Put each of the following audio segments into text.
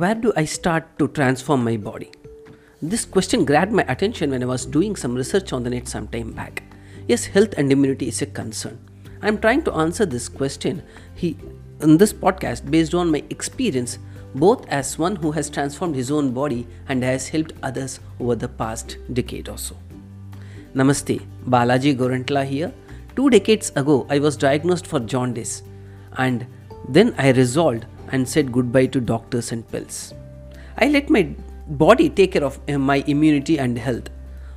Where do I start to transform my body? This question grabbed my attention when I was doing some research on the net some time back. Yes, health and immunity is a concern. I am trying to answer this question in this podcast based on my experience, both as one who has transformed his own body and has helped others over the past decade or so. Namaste, Balaji Gorantla here. 2 decades ago, I was diagnosed for jaundice, and then I resolved and said goodbye to doctors and pills. I let my body take care of my immunity and health.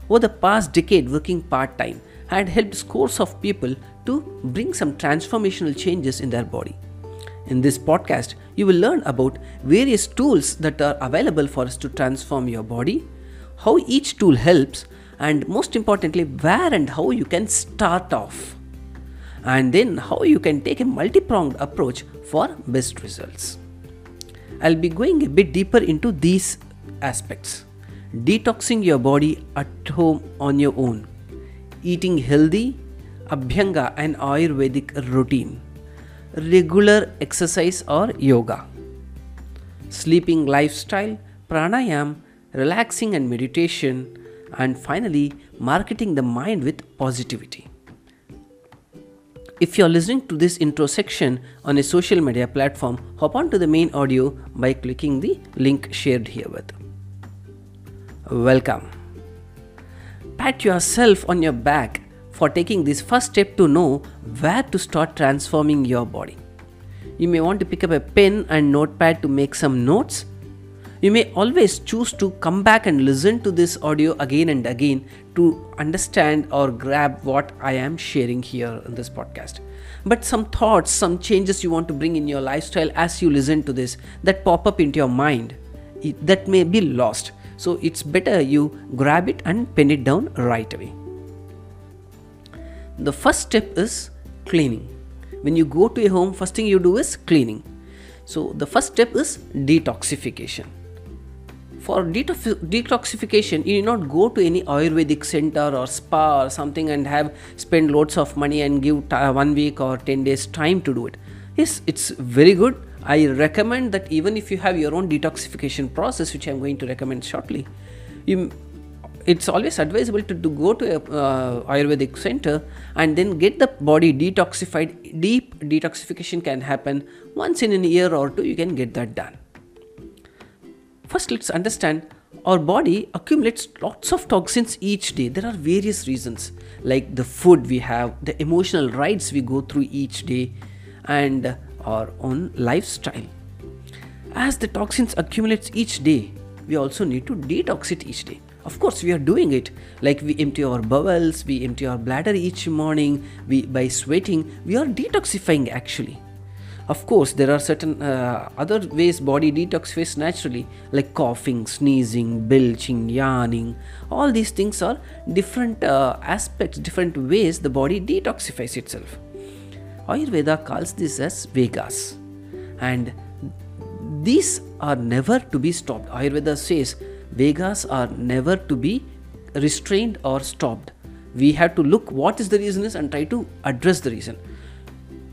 Over the past decade, working part-time, I had helped scores of people to bring some transformational changes in their body. In this podcast, you will learn about various tools that are available for us to transform your body, how each tool helps, and most importantly, where and how you can start off. And then how you can take a multi-pronged approach for best results. I'll be going a bit deeper into these aspects. Detoxing your body at home on your own. Eating healthy, Abhyanga and Ayurvedic routine. Regular exercise or yoga. Sleeping lifestyle, pranayam, relaxing and meditation. And finally, marketing the mind with positivity. If you are listening to this intro section on a social media platform, hop on to the main audio by clicking the link shared herewith. Welcome. Pat yourself on your back for taking this first step to know where to start transforming your body. You may want to pick up a pen and notepad to make some notes. You may always choose to come back and listen to this audio again and again to understand or grab what I am sharing here in this podcast. But some thoughts, some changes you want to bring in your lifestyle as you listen to this that pop up into your mind, that may be lost. So it's better you grab it and pin it down right away. The first step is cleaning. When you go to a home, first thing you do is cleaning. So the first step is detoxification. For detoxification, you do not go to any Ayurvedic center or spa or something and have spend loads of money and give 1 week or 10 days time to do it. Yes, it's very good. I recommend that even if you have your own detoxification process, which I am going to recommend shortly, it's always advisable to go to an Ayurvedic center and then get the body detoxified. Deep detoxification can happen once in a year or two, you can get that done. First, let's understand our body accumulates lots of toxins each day. There are various reasons like the food we have, the emotional rides we go through each day, and our own lifestyle. As the toxins accumulates each day, we also need to detox it each day. Of course, we are doing it like we empty our bowels, we empty our bladder each morning, by sweating, we are detoxifying actually. Of course, there are certain other ways body detoxifies naturally, like coughing, sneezing, belching, yawning. All these things are different aspects, different ways the body detoxifies itself. Ayurveda calls this as Vegas, and these are never to be stopped. Ayurveda says Vegas are never to be restrained or stopped. We have to look what is the reason is and try to address the reason.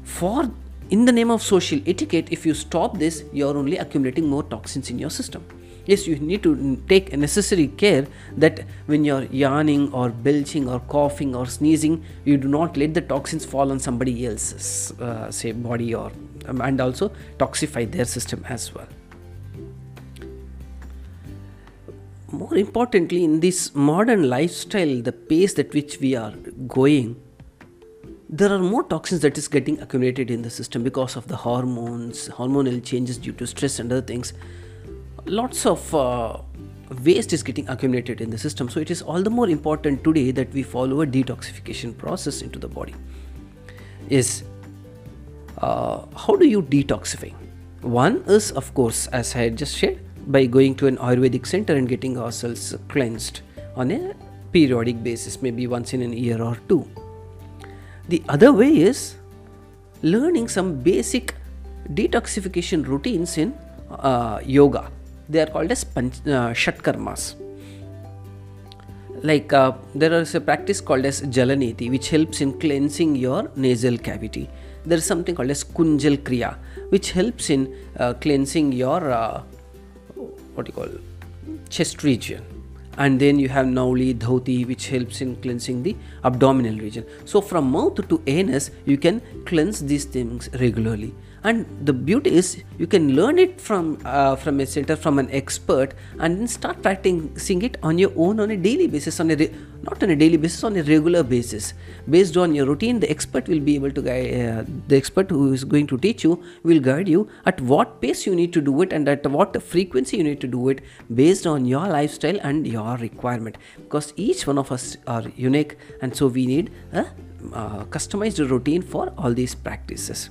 For in the name of social etiquette, if you stop this, you are only accumulating more toxins in your system. Yes, you need to take necessary care that when you are yawning or belching or coughing or sneezing, you do not let the toxins fall on somebody else's say body or and also toxify their system as well. More importantly, in this modern lifestyle, the pace at which we are going, there are more toxins that is getting accumulated in the system because of the hormones, hormonal changes due to stress and other things. Lots of waste is getting accumulated in the system. So it is all the more important today that we follow a detoxification process into the body. How do you detoxify? One is, of course, as I had just shared, by going to an Ayurvedic center and getting ourselves cleansed on a periodic basis, maybe once in a year or two. The other way is learning some basic detoxification routines in yoga. They are called as Shatkarmas. Like there is a practice called as Jalaneti, which helps in cleansing your nasal cavity. There is something called as Kunjal Kriya, which helps in cleansing your what you call chest region, and then you have Nauli, Dhauti, which helps in cleansing the abdominal region. So from mouth to anus, you can cleanse these things regularly. And the beauty is, you can learn it from a center, from an expert, and then start practicing it on your own on a daily basis, on a regular basis. Based on your routine, the expert will be able to guide. The expert who is going to teach you will guide you at what pace you need to do it and at what frequency you need to do it, based on your lifestyle and your requirement. Because each one of us are unique, and so we need a customized routine for all these practices.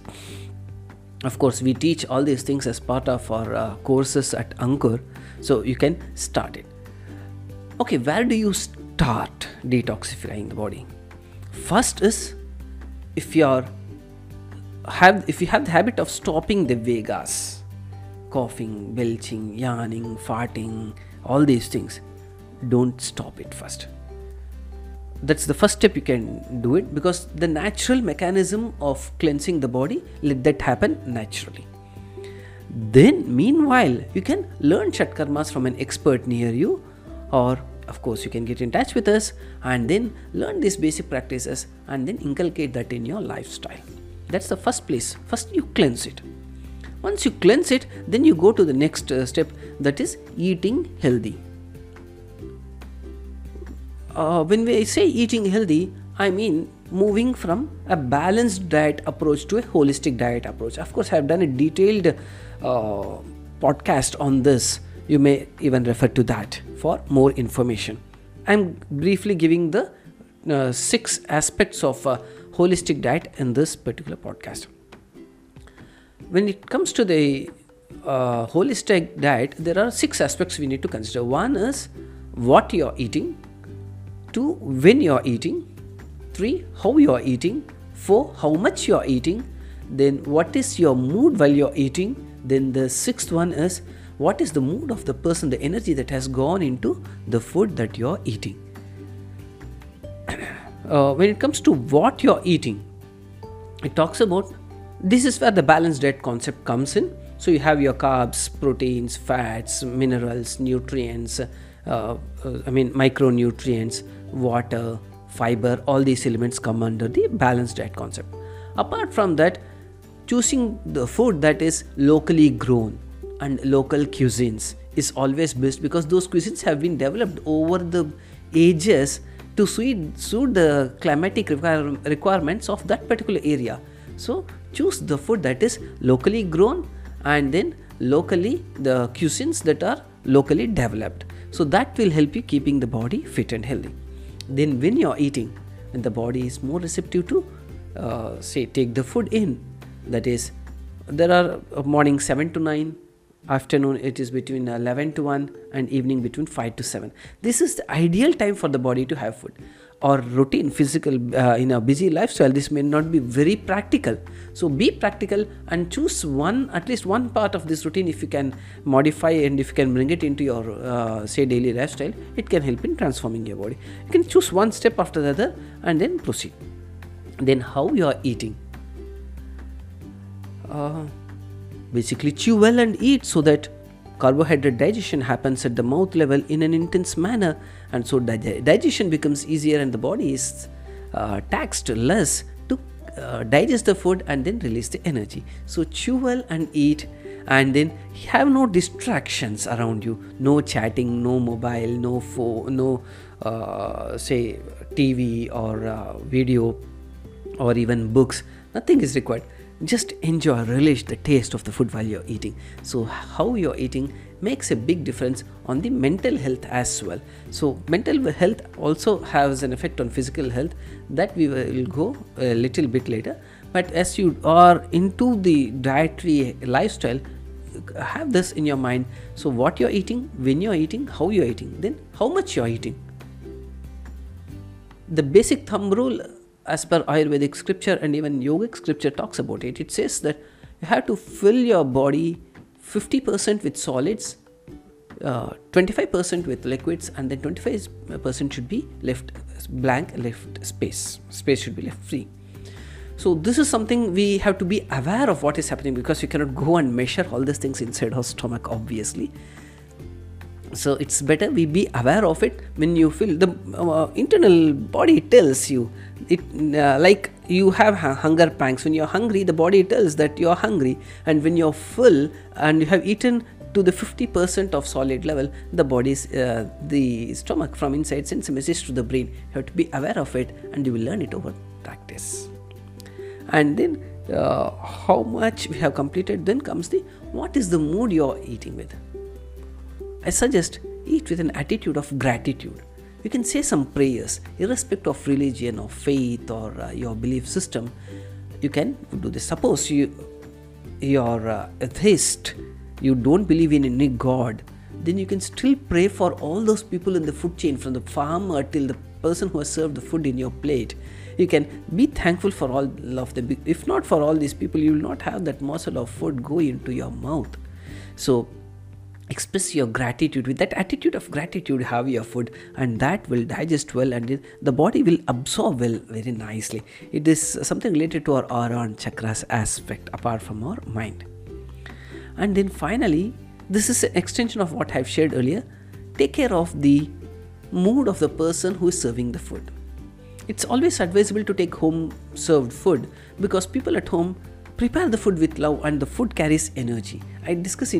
Of course, we teach all these things as part of our courses at Ankur, so you can start it. Okay, where do you start detoxifying the body? First is, if you have the habit of stopping the Vegas, coughing, belching, yawning, farting, all these things, don't stop it first. That's the first step you can do it, because the natural mechanism of cleansing the body, let that happen naturally. Then meanwhile, you can learn Shatkarmas from an expert near you, or of course you can get in touch with us and then learn these basic practices and then inculcate that in your lifestyle. That's the first place. First you cleanse it. Once you cleanse it, then you go to the next step, that is eating healthy. When we say eating healthy, I mean moving from a balanced diet approach to a holistic diet approach. Of course, I have done a detailed podcast on this. You may even refer to that for more information. I am briefly giving the 6 aspects of holistic diet in this particular podcast. When it comes to the holistic diet, there are 6 aspects we need to consider. One is what you are eating. 2. When you are eating. 3. How you are eating. 4. How much you are eating. Then what is your mood while you are eating. Then the 6th one is, what is the mood of the person, the energy that has gone into the food that you are eating. When it comes to what you are eating, it talks about, this is where the balanced diet concept comes in. So you have your carbs, proteins, fats, minerals, nutrients, micronutrients, water, fiber, all these elements come under the balanced diet concept. Apart from that, choosing the food that is locally grown and local cuisines is always best, because those cuisines have been developed over the ages to suit the climatic requirements of that particular area. So choose the food that is locally grown, and then locally the cuisines that are locally developed. So that will help you keeping the body fit and healthy. Then when you're eating, and the body is more receptive to take the food in, that is, there are morning 7 to 9, afternoon it is between 11 to 1, and evening between 5 to 7. This is the ideal time for the body to have food. Our routine, in a busy lifestyle, this may not be very practical. So be practical and choose at least one part of this routine. If you can modify and if you can bring it into your daily lifestyle, it can help in transforming your body. You can choose one step after the other and then proceed. Then how you are eating. Basically chew well and eat so that carbohydrate digestion happens at the mouth level in an intense manner, and so digestion becomes easier and the body is taxed less to digest the food and then release the energy. So chew well and eat, and then have no distractions around you, no chatting, no mobile, no phone, no TV or video or even books. Nothing is required. Just enjoy, relish the taste of the food while you're eating. So how you're eating makes a big difference on the mental health as well. So mental health also has an effect on physical health, that we will go a little bit later. But as you are into the dietary lifestyle, have this in your mind. So what you're eating, when you're eating, how you're eating, then how much you're eating. The basic thumb rule as per Ayurvedic scripture and even yogic scripture talks about it. It says that you have to fill your body 50% with solids, 25% with liquids, and then 25% should be left blank, left space. Space should be left free. So this is something we have to be aware of what is happening, because you cannot go and measure all these things inside our stomach, obviously. So it's better we be aware of it. When you feel the internal body tells you it, like you have hunger pangs. When you're hungry, the body tells that you're hungry, and when you're full and you have eaten to the 50% of solid level, the body's the stomach from inside sends a message to the brain. You have to be aware of it, and you will learn it over practice. And then how much we have completed, then comes the what is the mood you're eating with. I suggest eat with an attitude of gratitude. You can say some prayers, irrespective of religion or faith or your belief system. You can do this. Suppose you're atheist, you don't believe in any god, then you can still pray for all those people in the food chain, from the farmer till the person who has served the food in your plate. You can be thankful for all of them. If not for all these people, you will not have that morsel of food go into your mouth. So express your gratitude. With that attitude of gratitude, have your food, and that will digest well, and the body will absorb well very nicely. It is something related to our aura and chakras aspect, apart from our mind. And then finally, this is an extension of what I have shared earlier. Take care of the mood of the person who is serving the food. It's always advisable to take home served food, because people at home prepare the food with love, and the food carries energy. I discuss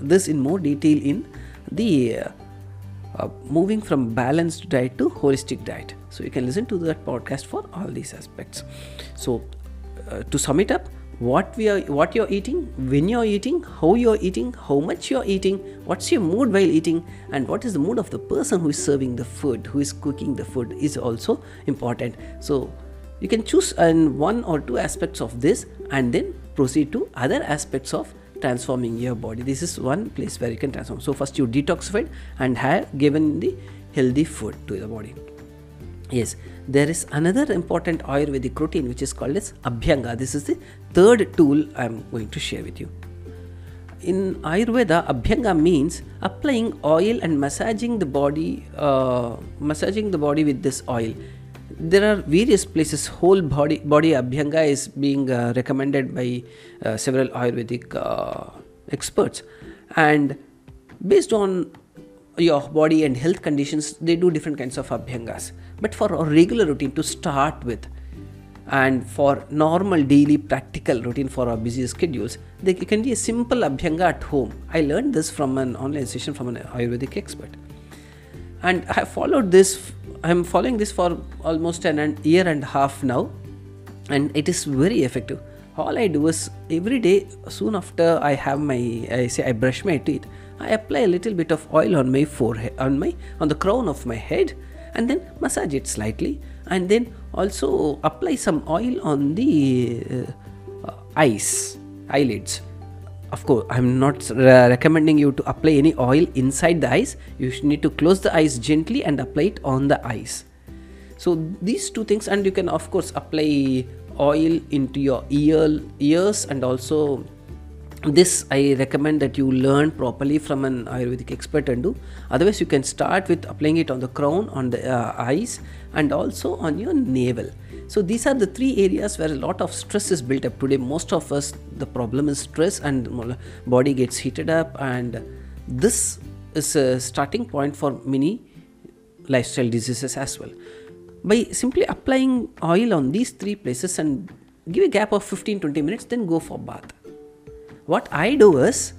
this in more detail in the moving from balanced diet to holistic diet. So you can listen to that podcast for all these aspects. So to sum it up, what you're eating, when you're eating, how you're eating, how much you're eating, what's your mood while eating, and what is the mood of the person who is serving the food, who is cooking the food, is also important. So you can choose one or two aspects of this, and then proceed to other aspects of transforming your body. This is one place where you can transform. So first you detoxified and have given the healthy food to the body. Yes, there is another important Ayurvedic routine which is called as Abhyanga. This is the third tool I am going to share with you. In Ayurveda, Abhyanga means applying oil and massaging the body with this oil. There are various places. Whole body Abhyanga is being recommended by several Ayurvedic experts, and based on your body and health conditions, they do different kinds of Abhyangas. But for a regular routine to start with, and for normal daily practical routine for our busy schedules, there can be a simple Abhyanga at home. I learned this from an online session from an Ayurvedic expert, and I have followed this. I am following this for almost an year and a half now, and it is very effective. All I do is every day, soon after I have I brush my teeth, I apply a little bit of oil on my forehead, on the crown of my head, and then massage it slightly, and then also apply some oil on the eyelids. Of course, I am not recommending you to apply any oil inside the eyes. You need to close the eyes gently and apply it on the eyes. So these two things, and you can of course apply oil into your ears, and also this I recommend that you learn properly from an Ayurvedic expert and do. Otherwise, you can start with applying it on the crown, on the eyes, and also on your navel. So these are the three areas where a lot of stress is built up today. Most of us, the problem is stress, and body gets heated up, and this is a starting point for many lifestyle diseases as well. By simply applying oil on these three places and give a gap of 15-20 minutes, then go for bath. What I do is,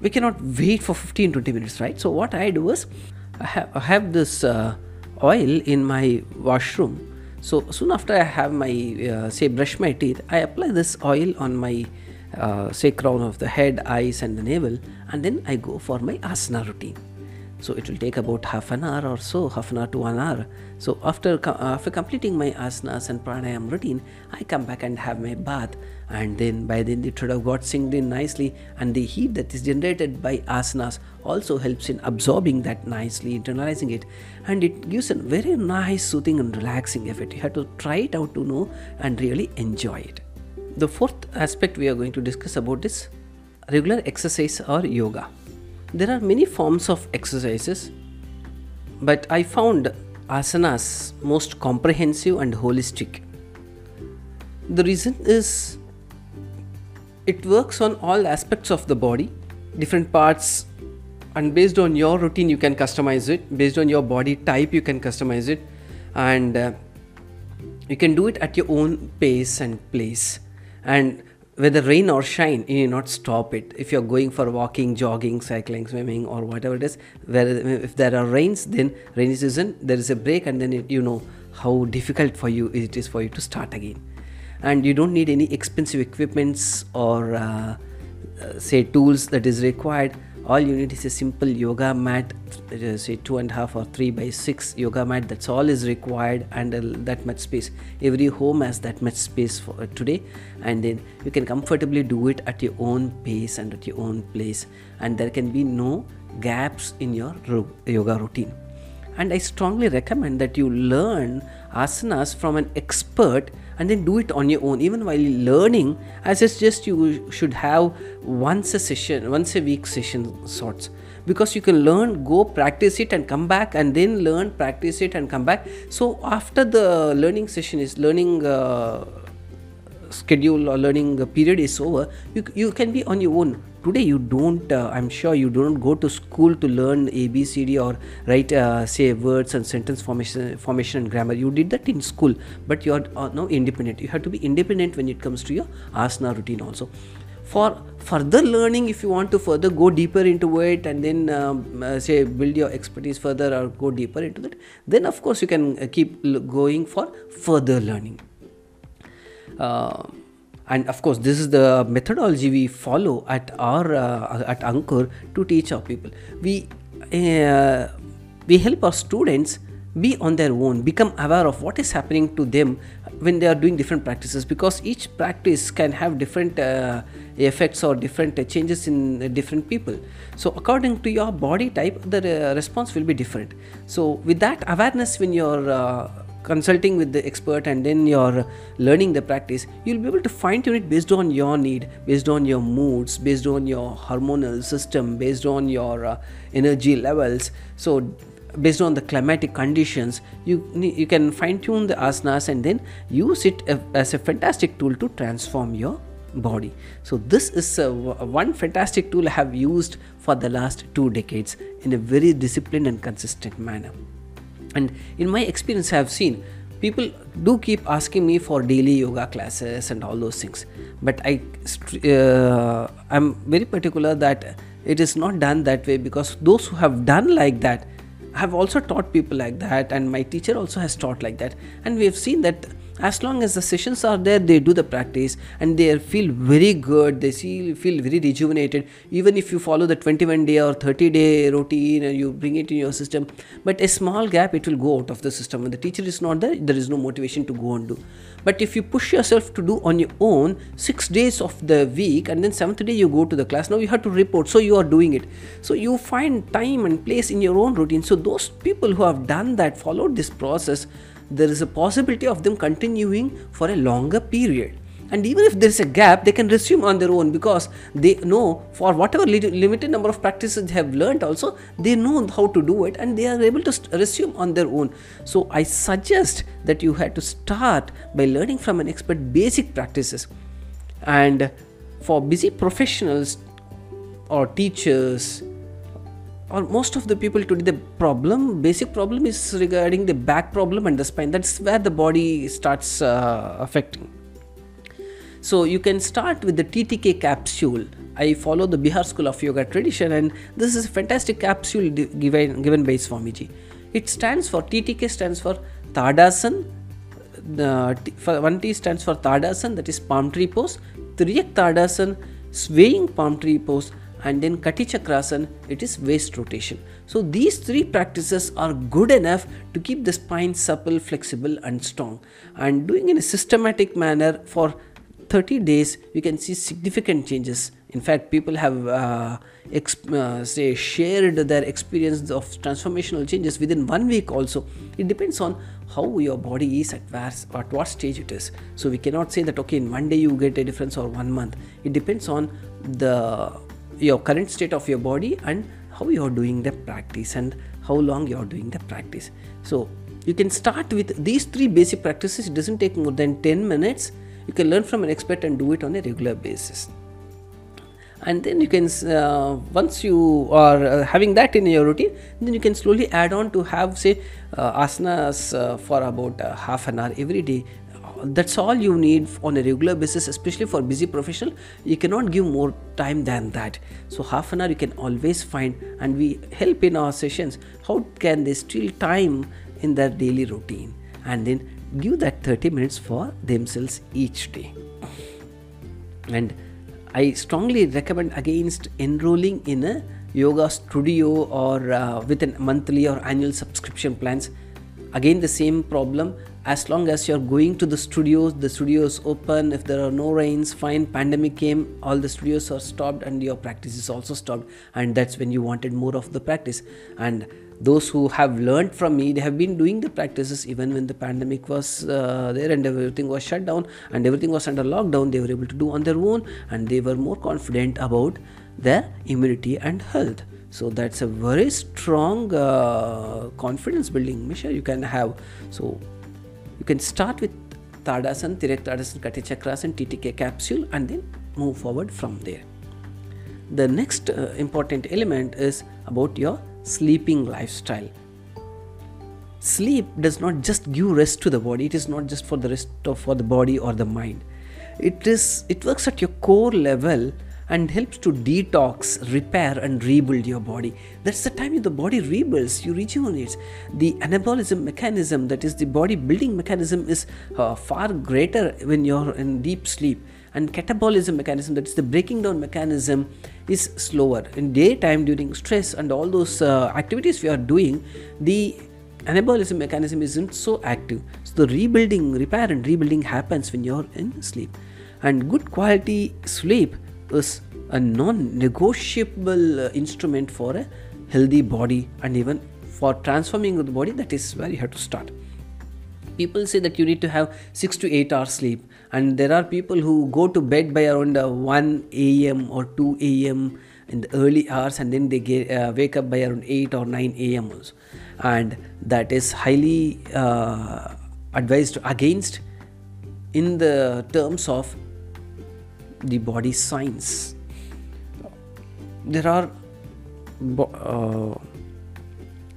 we cannot wait for 15-20 minutes, right? So what I do is, I have this oil in my washroom. So soon after I have my, brush my teeth, I apply this oil on my, crown of the head, eyes and the navel, and then I go for my asana routine. So it will take about half an hour to 1 hour. So after completing my asanas and pranayam routine, I come back and have my bath, and then by then the thread of God sinked in nicely, and the heat that is generated by asanas also helps in absorbing that nicely, internalizing it, and it gives a very nice soothing and relaxing effect. You have to try it out to know and really enjoy it. The fourth aspect we are going to discuss about is regular exercise or yoga. There are many forms of exercises, but I found asanas most comprehensive and holistic. The reason is it works on all aspects of the body. Different parts and based on your routine you can customize it, based on your body type you can customize it, and you can do it at your own pace and place. And whether rain or shine, you need not stop it. If you're going for walking, jogging, cycling, swimming, or whatever it is, if there are rains, then rainy season, there is a break, and then you know how difficult for you it is for you to start again. And you don't need any expensive equipments or say tools that is required. All you need is a simple yoga mat, say 2.5 or 3 by 6 yoga mat. That's all is required, and that much space. Every home has that much space for today, and then you can comfortably do it at your own pace and at your own place, and there can be no gaps in your yoga routine. And I strongly recommend that you learn asanas from an expert and then do it on your own. Even while learning, I suggest you should have once a week session sorts, because you can learn, go practice it and come back, and then learn, practice it and come back. So after the learning schedule or learning period is over, you can be on your own. Today you don't, I'm sure you don't go to school to learn ABCD or write say words and sentence formation and grammar. You did that in school, but you are now independent. You have to be independent when it comes to your asana routine also. For further learning, if you want to further go deeper into it and then say build your expertise further or go deeper into that, then of course you can keep going for further learning. And of course, this is the methodology we follow at Ankur to teach our people. We help our students be on their own, become aware of what is happening to them when they are doing different practices, because each practice can have different effects or different changes in different people. So according to your body type, the response will be different. So with that awareness, when you're consulting with the expert and then you're learning the practice, you'll be able to fine-tune it based on your need, based on your moods, based on your hormonal system, based on your energy levels. So based on the climatic conditions, you can fine-tune the asanas and then use it as a fantastic tool to transform your body. So this is one fantastic tool I have used for the last 2 decades in a very disciplined and consistent manner. And in my experience, I have seen people do keep asking me for daily yoga classes and all those things. But I'm very particular that it is not done that way, because those who have done like that have also taught people like that, and my teacher also has taught like that. And we have seen that as long as the sessions are there, they do the practice and they feel very good, they feel very rejuvenated. Even if you follow the 21-day or 30-day routine and you bring it in your system, but a small gap, it will go out of the system. When the teacher is not there, there is no motivation to go and do. But if you push yourself to do on your own 6 days of the week, and then 7th day you go to the class, now you have to report, so you are doing it. So you find time and place in your own routine. So those people who have done that, followed this process, there is a possibility of them continuing for a longer period. And even if there is a gap, they can resume on their own, because they know, for whatever limited number of practices they have learnt also, they know how to do it and they are able to resume on their own. So I suggest that you had to start by learning from an expert basic practices. And for busy professionals or teachers, or most of the people today, the basic problem is regarding the back problem and the spine. That's where the body starts affecting. So you can start with the TTK capsule. I follow the Bihar School of Yoga tradition, and this is a fantastic capsule given by Swamiji. It stands for, TTK stands for Tadasana. One T stands for Tadasana, that is palm tree pose. Triyak Tadasana, swaying palm tree pose. And then Kati Chakrasana, it is waist rotation. So these 3 practices are good enough to keep the spine supple, flexible and strong. And doing in a systematic manner for 30 days, you can see significant changes. In fact, people have shared their experience of transformational changes within 1 week also. It depends on how your body is at what stage it is. So we cannot say that, okay, in 1 day you get a difference or 1 month. It depends on your current state of your body and how you are doing the practice and how long you are doing the practice. So you can start with these 3 basic practices. It doesn't take more than 10 minutes. You can learn from an expert and do it on a regular basis. and then you can, once you are having that in your routine, then you can slowly add on to have, say, asanas for about half an hour every day. That's all you need on a regular basis, especially for busy professional. You cannot give more time than that. So half an hour you can always find, and we help in our sessions how can they steal time in their daily routine and then give that 30 minutes for themselves each day. And I strongly recommend against enrolling in a yoga studio or with a monthly or annual subscription plans. Again, the same problem. As long as you're going to the studios open. If there are no rains, fine. Pandemic came, all the studios are stopped and your practice is also stopped. And that's when you wanted more of the practice. And those who have learned from me, they have been doing the practices even when the pandemic was there and everything was shut down and everything was under lockdown. They were able to do on their own and they were more confident about their immunity and health. So that's a very strong confidence building measure you can have. So you can start with Tadasana, Triyak Tadasana, Kati Chakrasana, TTK capsule, and then move forward from there. The next important element is about your sleeping lifestyle. Sleep does not just give rest to the body. It is not just for the rest of for the body or the mind. It works at your core level and helps to detox, repair and rebuild your body. That's the time the body rebuilds, you rejuvenates. The anabolism mechanism, that is the body building mechanism, is far greater when you're in deep sleep. And catabolism mechanism, that is the breaking down mechanism, is slower. In daytime during stress and all those activities we are doing, the anabolism mechanism isn't so active. So the rebuilding, repair and rebuilding happens when you're in sleep. And good quality sleep is a non-negotiable instrument for a healthy body and even for transforming the body. That is where you have to start. People say that you need to have 6 to 8 hours sleep, and there are people who go to bed by around 1 a.m. or 2 a.m. in the early hours, and then they wake up by around 8 or 9 a.m. also. And that is highly advised against in the terms of the body science. There are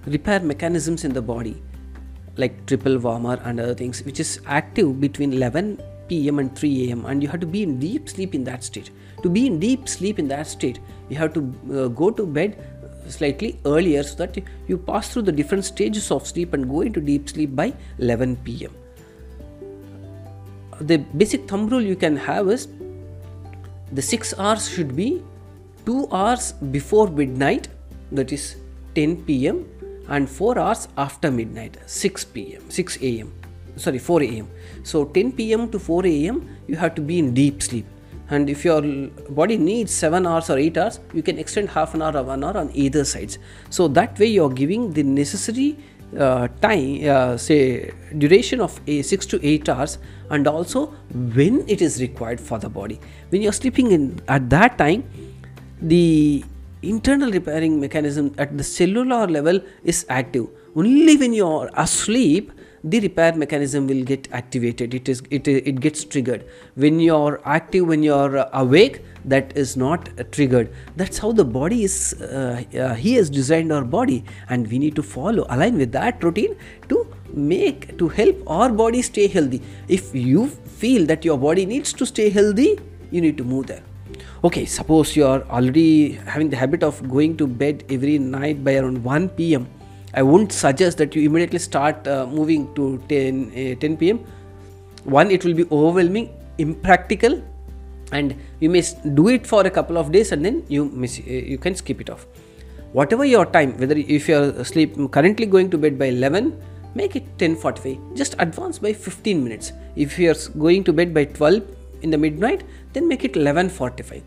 repair mechanisms in the body like triple warmer and other things, which is active between 11 p.m. and 3 a.m. and you have to be in deep sleep in that state. To be in deep sleep in that state, you have to go to bed slightly earlier so that you pass through the different stages of sleep and go into deep sleep by 11 p.m. The basic thumb rule you can have is the 6 hours should be 2 hours before midnight, that is 10 p.m. and 4 hours after midnight, 4 a.m. So 10 p.m. to 4 a.m. you have to be in deep sleep. And if your body needs 7 hours or 8 hours, you can extend half an hour or 1 hour on either sides. So that way you are giving the necessary time, say duration of 6 to 8 hours, and also when it is required for the body. When you are sleeping in at that time, the internal repairing mechanism at the cellular level is active. Only when you are asleep, the repair mechanism will get activated. It gets triggered. When you are active, when you are awake, that is not triggered. That's how the body is. He has designed our body, and we need to follow, align with that routine to help our body stay healthy. If you feel that your body needs to stay healthy, you need to move there. Okay, suppose you are already having the habit of going to bed every night by around 1 p.m. I wouldn't suggest that you immediately start moving to 10 p.m. One, it will be overwhelming, impractical, and you may do it for a couple of days and then you can skip it off. Whatever your time, whether if you are asleep currently going to bed by 11, make it 10:45. Just advance by 15 minutes. If you are going to bed by 12 in the midnight, then make it 11:45.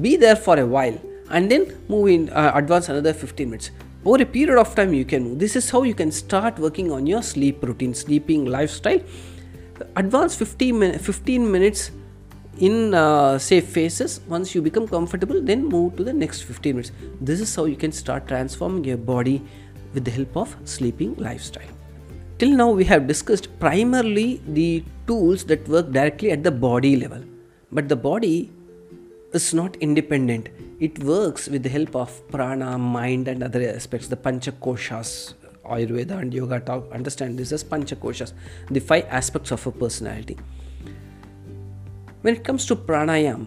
Be there for a while and then move in advance another 15 minutes. Over a period of time you can move. This is how you can start working on your sleep routine, sleeping lifestyle. Advance 15 minutes in safe phases. Once you become comfortable, then move to the next 15 minutes. This is how you can start transforming your body with the help of sleeping lifestyle. Till now we have discussed primarily the tools that work directly at the body level. But the body is not independent. It works with the help of prana, mind and other aspects, the panchakoshas. Ayurveda and yoga talk, understand this as panchakoshas, the five aspects of a personality. When it comes to pranayam,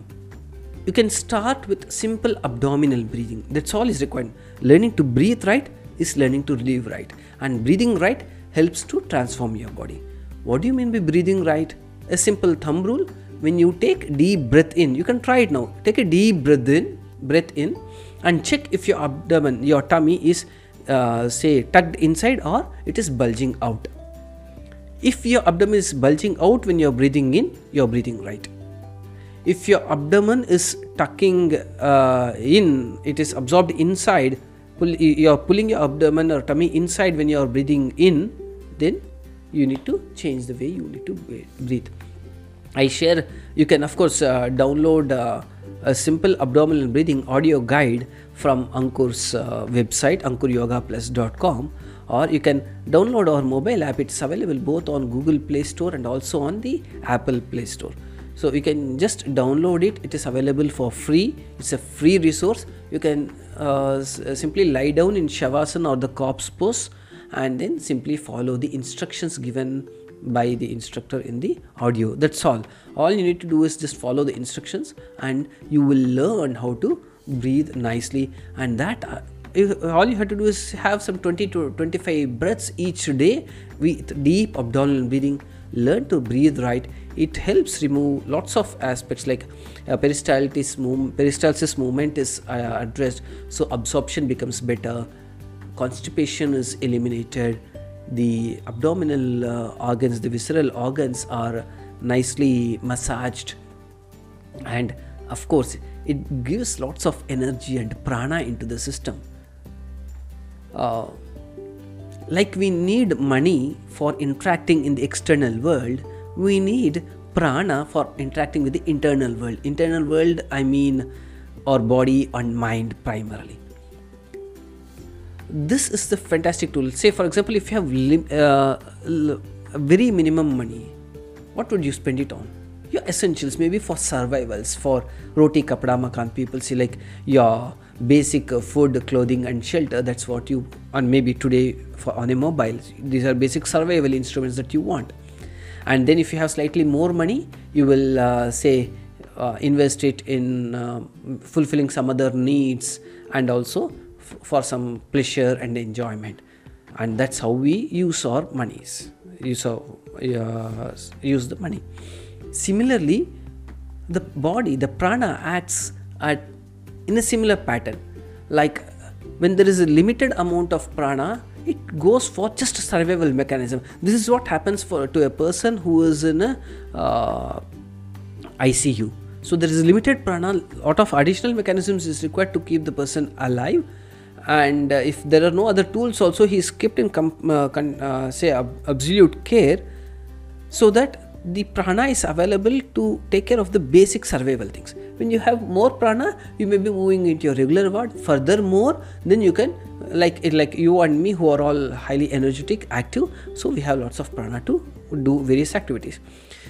you can start with simple abdominal breathing. That's all is required. Learning to breathe right is learning to live right. And breathing right helps to transform your body. What do you mean by breathing right? A simple thumb rule. When you take deep breath in, you can try it now. Take a deep breath in and check if your abdomen, your tummy is say tucked inside or it is bulging out. If your abdomen is bulging out when you are breathing in, you are breathing right. If your abdomen is tucking in, it is absorbed inside, you are pulling your abdomen or tummy inside when you are breathing in, then you need to change the way you need to breathe. I share, you can of course download a simple abdominal breathing audio guide from Ankur's website, ankuryogaplus.com, or you can download our mobile app. It's available both on Google Play Store and also on the Apple Play Store. So you can just download it. It is available for free. It's a free resource. You can simply lie down in Shavasana or the corpse pose and then simply follow the instructions given by the instructor in the audio. That's all. All you need to do is just follow the instructions and you will learn how to breathe nicely, and that all you have to do is have some 20 to 25 breaths each day with deep abdominal breathing. Learn to breathe right. It helps remove lots of aspects like peristalsis movement is addressed, so absorption becomes better, constipation is eliminated, the abdominal organs, the visceral organs are nicely massaged, and of course it gives lots of energy and prana into the system. Like we need money for interacting in the external world, we need prana for interacting with the internal world. Internal world, I mean our body and mind primarily. This is the fantastic tool. Say for example, if you have very minimum money, what would you spend it on? Your essentials, maybe for survivals, for roti kapda makan, people say, like your basic food, clothing and shelter. That's what you, and maybe today for on a mobile, these are basic survival instruments that you want. And then if you have slightly more money, you will invest it in fulfilling some other needs and also for some pleasure and enjoyment. And that's how we use our monies, use the money. Similarly, the body, the prana acts in a similar pattern. Like when there is a limited amount of prana, it goes for just a survival mechanism. This is what happens to a person who is in a ICU. So there is limited prana, lot of additional mechanisms is required to keep the person alive. And if there are no other tools also, he is kept in absolute care, so that the prana is available to take care of the basic survival things. When you have more prana, you may be moving into your regular ward. Furthermore, then you can, like you and me who are all highly energetic, active, so we have lots of prana to do various activities.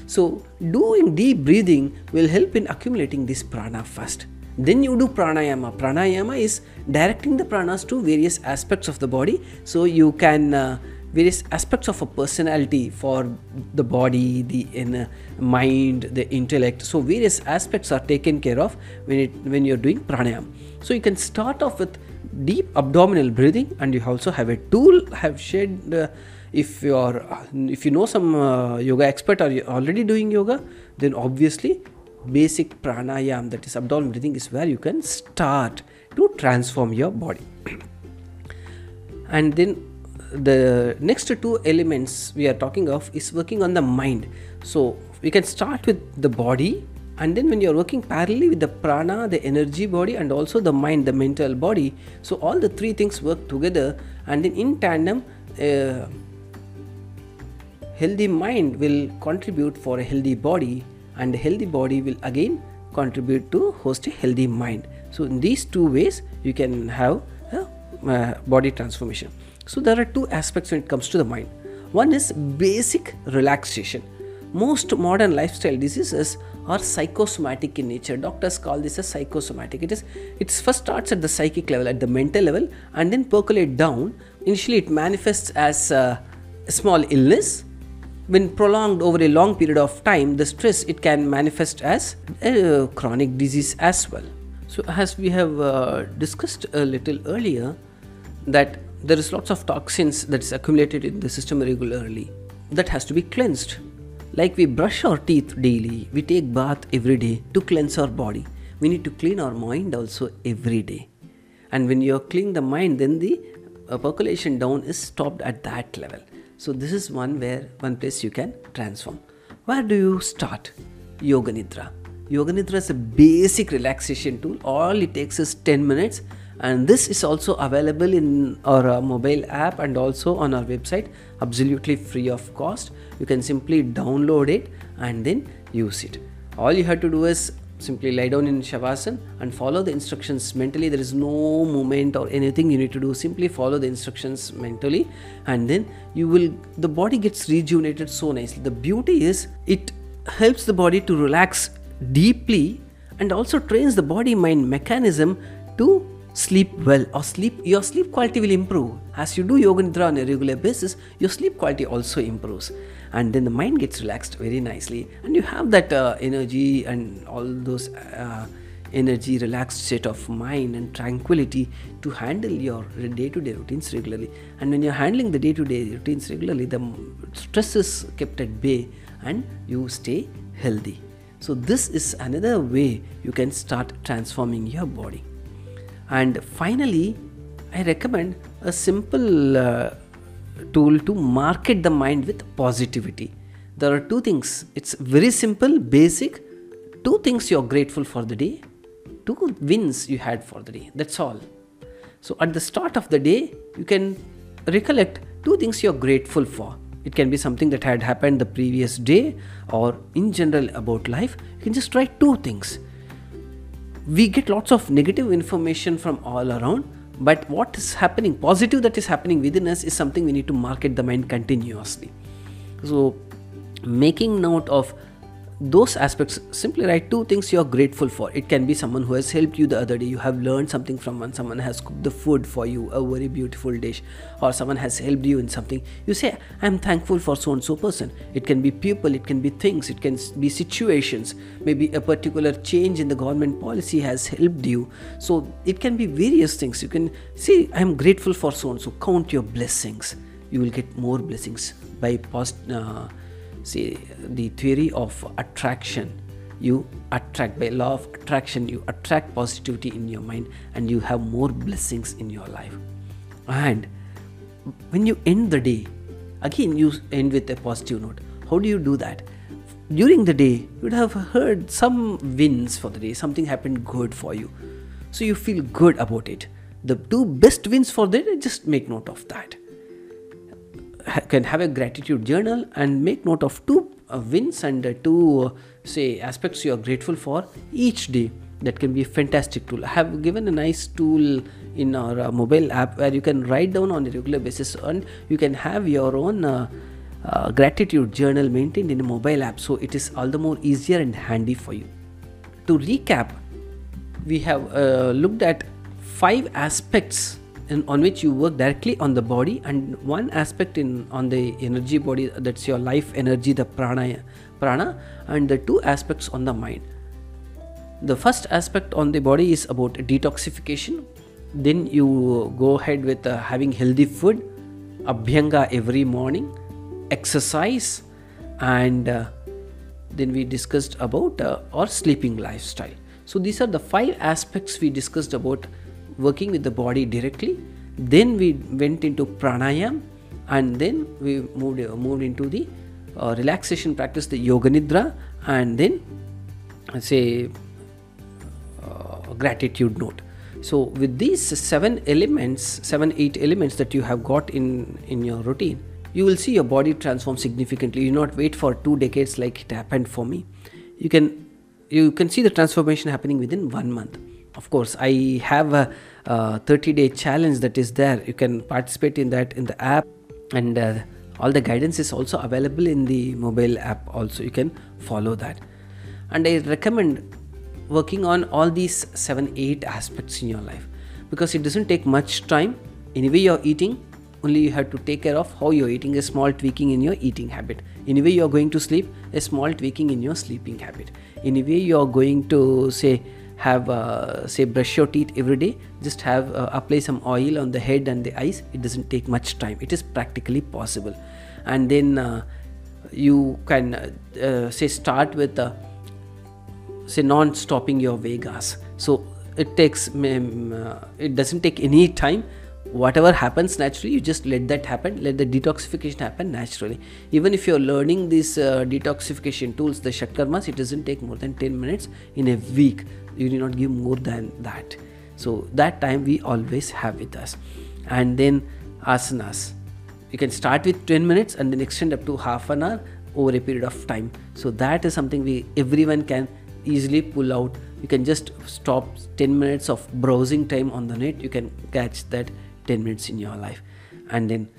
So doing deep breathing will help in accumulating this prana first. Then you do pranayama. Pranayama is directing the pranas to various aspects of the body. So you can, various aspects of a personality, for the body, the inner mind, the intellect. So various aspects are taken care of when you're doing pranayama. So you can start off with deep abdominal breathing, and you also have a tool. I have shared, if you know some yoga expert or you're already doing yoga, then obviously basic pranayama, that is abdominal breathing, is where you can start to transform your body. And then the next two elements we are talking of is working on the mind. So we can start with the body, and then when you are working parallelly with the prana, the energy body, and also the mind, the mental body, so all the three things work together, and then in tandem, healthy mind will contribute for a healthy body, and a healthy body will again contribute to host a healthy mind. So in these two ways you can have a body transformation. So there are two aspects when it comes to the mind. One is basic relaxation. Most modern lifestyle diseases are psychosomatic in nature. Doctors call this as psychosomatic. It first starts at the psychic level, at the mental level, and then percolate down. Initially, it manifests as a small illness. When prolonged over a long period of time, the stress, it can manifest as a chronic disease as well. So as we have discussed a little earlier, that there is lots of toxins that is accumulated in the system regularly. That has to be cleansed. Like we brush our teeth daily, we take bath every day to cleanse our body. We need to clean our mind also every day. And when you clean the mind, then the percolation down is stopped at that level. So this is one place you can transform. Where do you start? Yoga Nidra. Yoga Nidra is a basic relaxation tool. All it takes is 10 minutes. And this is also available in our mobile app and also on our website, absolutely free of cost. You can simply download it and then use it. All you have to do is simply lie down in Shavasana and follow the instructions mentally. There is no movement or anything you need to do. Simply follow the instructions mentally, and then the body gets rejuvenated so nicely. The beauty is it helps the body to relax deeply and also trains the body-mind mechanism to sleep well, or your sleep quality will improve. As you do Yoga Nidra on a regular basis, your sleep quality also improves. And then the mind gets relaxed very nicely. And you have that energy and all those relaxed state of mind and tranquility to handle your day-to-day routines regularly. And when you're handling the day-to-day routines regularly, the stress is kept at bay and you stay healthy. So this is another way you can start transforming your body. And finally, I recommend a simple tool to market the mind with positivity. There are two things. It's very simple, basic. Two things you're grateful for the day. Two wins you had for the day. That's all. So at the start of the day, you can recollect two things you're grateful for. It can be something that had happened the previous day, or in general about life. You can just write two things. We get lots of negative information from all around, but what is happening, positive that is happening within us, is something we need to market the mind continuously. So making note of those aspects, simply write two things you are grateful for. It can be someone who has helped you the other day, you have learned something from one, someone has cooked the food for you, a very beautiful dish, or someone has helped you in something. You say, I am thankful for so and so person. It can be people, it can be things, it can be situations. Maybe a particular change in the government policy has helped you. So it can be various things. You can say, I am grateful for so and so. Count your blessings. You will get more blessings by See the theory of attraction. You attract by law of attraction. You attract positivity in your mind, and you have more blessings in your life. And when you end the day, again you end with a positive note. How do you do that? During the day, you would have heard some wins for the day. Something happened good for you, so you feel good about it. The two best wins for the day, just make note of that. Can have a gratitude journal and make note of two wins and two aspects you are grateful for each day. That can be a fantastic tool. I have given a nice tool in our mobile app where you can write down on a regular basis, and you can have your own gratitude journal maintained in a mobile app. So it is all the more easier and handy for you. To recap, we have looked at 5 aspects on which you work directly on the body, and one aspect on the energy body, that's your life energy, the prana, and the two aspects on the mind. The first aspect on the body is about detoxification. Then you go ahead with having healthy food, Abhyanga every morning, exercise, and then we discussed about our sleeping lifestyle. So these are the 5 aspects we discussed about working with the body directly. Then we went into pranayam, and then we moved into the relaxation practice, the Yoga Nidra, and then gratitude note. So with these 7, 8 elements that you have got in your routine, you will see your body transform significantly. You do not wait for 2 decades like it happened for me. You can see the transformation happening within 1 month. Of course, I have a 30-day challenge that is there. You can participate in that in the app, and All the guidance is also available in the mobile app also. You can follow that. And I recommend working on all these 7-8 aspects in your life, because it doesn't take much time. Anyway, you're eating, only you have to take care of how you're eating, a small tweaking in your eating habit. Anyway, you're going to sleep, a small tweaking in your sleeping habit. Anyway, you're going to brush your teeth every day, just apply some oil on the head and the eyes. It doesn't take much time. It is practically possible. And then you can start with non-stopping your Vegas. So it doesn't take any time. Whatever happens naturally, you just let that happen. Let the detoxification happen naturally. Even if you're learning these detoxification tools, the Shatkarmas, it doesn't take more than 10 minutes in a week. You need not give more than that. So that time we always have with us. And then asanas. You can start with 10 minutes and then extend up to half an hour over a period of time. So that is something everyone can easily pull out. You can just stop 10 minutes of browsing time on the net. You can catch that 10 minutes in your life. And then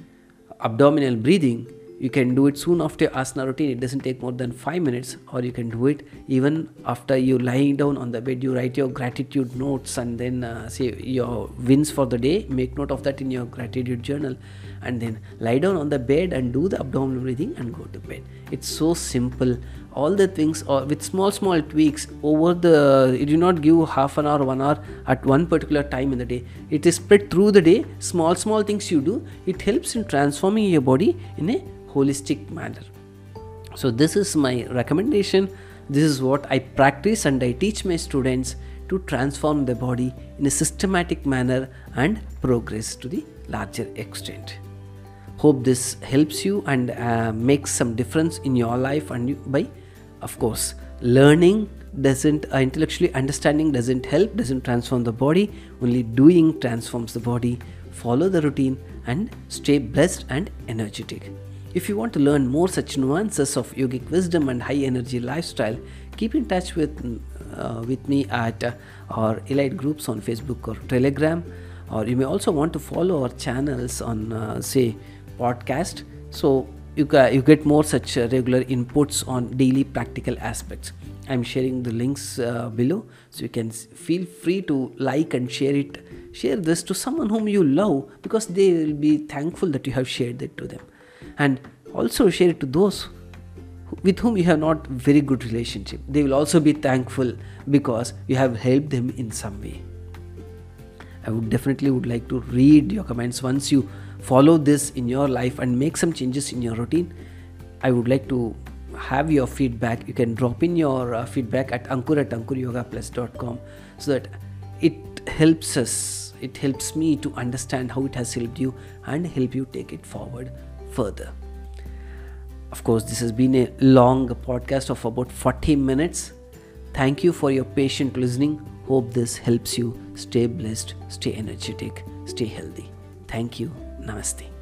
abdominal breathing, you can do it soon after your asana routine. It doesn't take more than 5 minutes, or you can do it even after you lying down on the bed. You write your gratitude notes and then say your wins for the day. Make note of that in your gratitude journal, and then lie down on the bed and do the abdominal breathing and go to bed. It's so simple. All the things are with small tweaks over the. You do not give half an hour, 1 hour at one particular time in the day. It is spread through the day. Small things you do. It helps in transforming your body in a holistic manner. So this is my recommendation. This is what I practice and I teach my students, to transform the body in a systematic manner and progress to the larger extent. Hope this helps you and makes some difference in your life. And of course, learning doesn't, intellectually understanding doesn't help, doesn't transform the body. Only doing transforms the body. Follow the routine and stay blessed and energetic. If you want to learn more such nuances of yogic wisdom and high energy lifestyle, keep in touch with me at our elite groups on Facebook or Telegram. Or you may also want to follow our channels on podcast, so you get more such regular inputs on daily practical aspects. I'm sharing the links below, so you can feel free to like and share it. Share this to someone whom you love, because they will be thankful that you have shared it to them. And also share it to those with whom you have not very good relationship. They will also be thankful because you have helped them in some way. I would definitely like to read your comments. Once you follow this in your life and make some changes in your routine, I would like to have your feedback. You can drop in your feedback at ankur@ankuryogaplus.com, so that it helps us. It helps me to understand how it has helped you and help you take it forward further. Of course, this has been a long podcast of about 40 minutes. Thank you for your patient listening. Hope this helps you. Stay blessed, stay energetic, stay healthy. Thank you. Namaste.